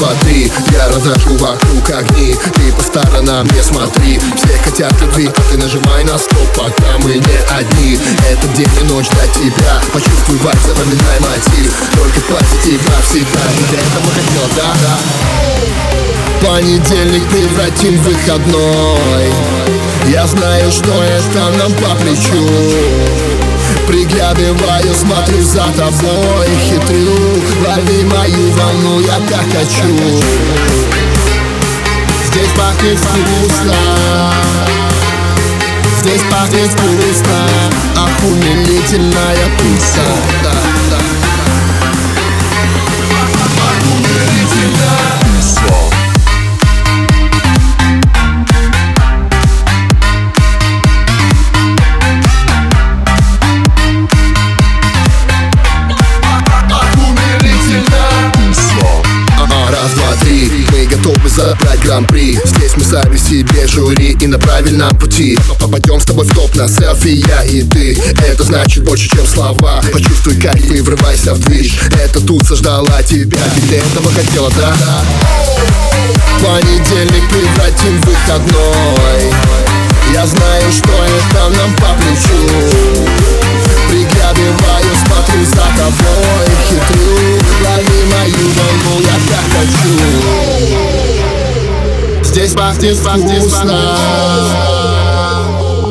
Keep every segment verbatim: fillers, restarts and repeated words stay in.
воды. Я разожгу вокруг огни, ты по сторонам не смотри. Все хотят любви, а ты нажимай на стоп, пока мы не одни. Это день и ночь для тебя, почувствуй вайб, запоминай мотив. Только позитива всегда, ведь это мы хотел, да? Понедельник превратим в выходной. Я знаю, что это нам по плечу. Приглядываю, смотрю за тобой, хитрю, лови мою волну, я так хочу. Здесь пахнет вкусно, здесь пахнет вкусно, охуенительная пицца, да, да, да. Охуенительная пицца. Забрать гран-при, здесь мы сами себе жюри и на правильном пути. Но попадем с тобой в топ на селфи, я и ты. Это значит больше, чем слова. Почувствуй кайф и врывайся в движ. Эта туса ждала тебя, ведь ты этого хотела, да? Понедельник превратим в выходной. Я знаю, что это нам по плечу. Приглядываю, смотрю за тобой, хитрю, лови мою волну, я так хочу. Здесь пахнет вкусно,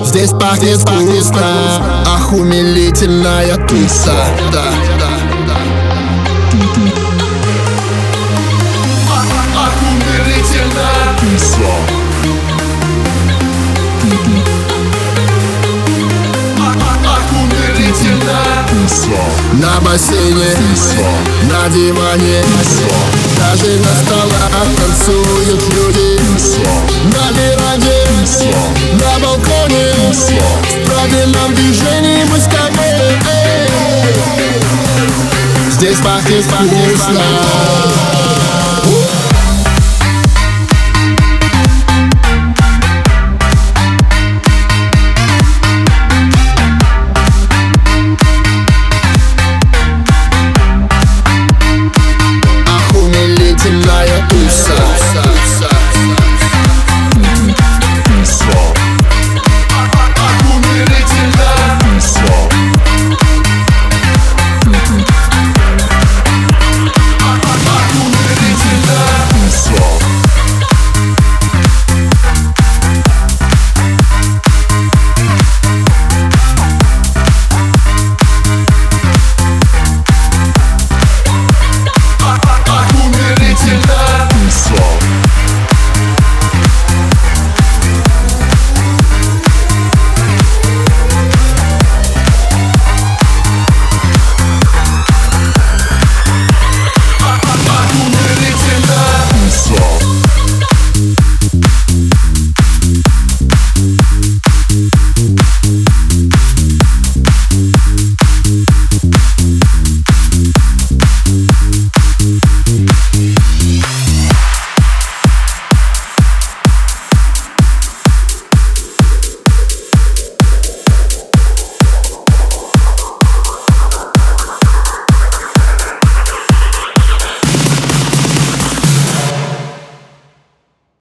здесь пахнет вкусно, охумилительная туса, да, да, да. Охумилительная туса. Охумилительная туса. На бассейне, на диване, даже на столах танцуют люди. На веранде, на балконе, в правильном движении мы с тобой. Здесь пахнет вкусно,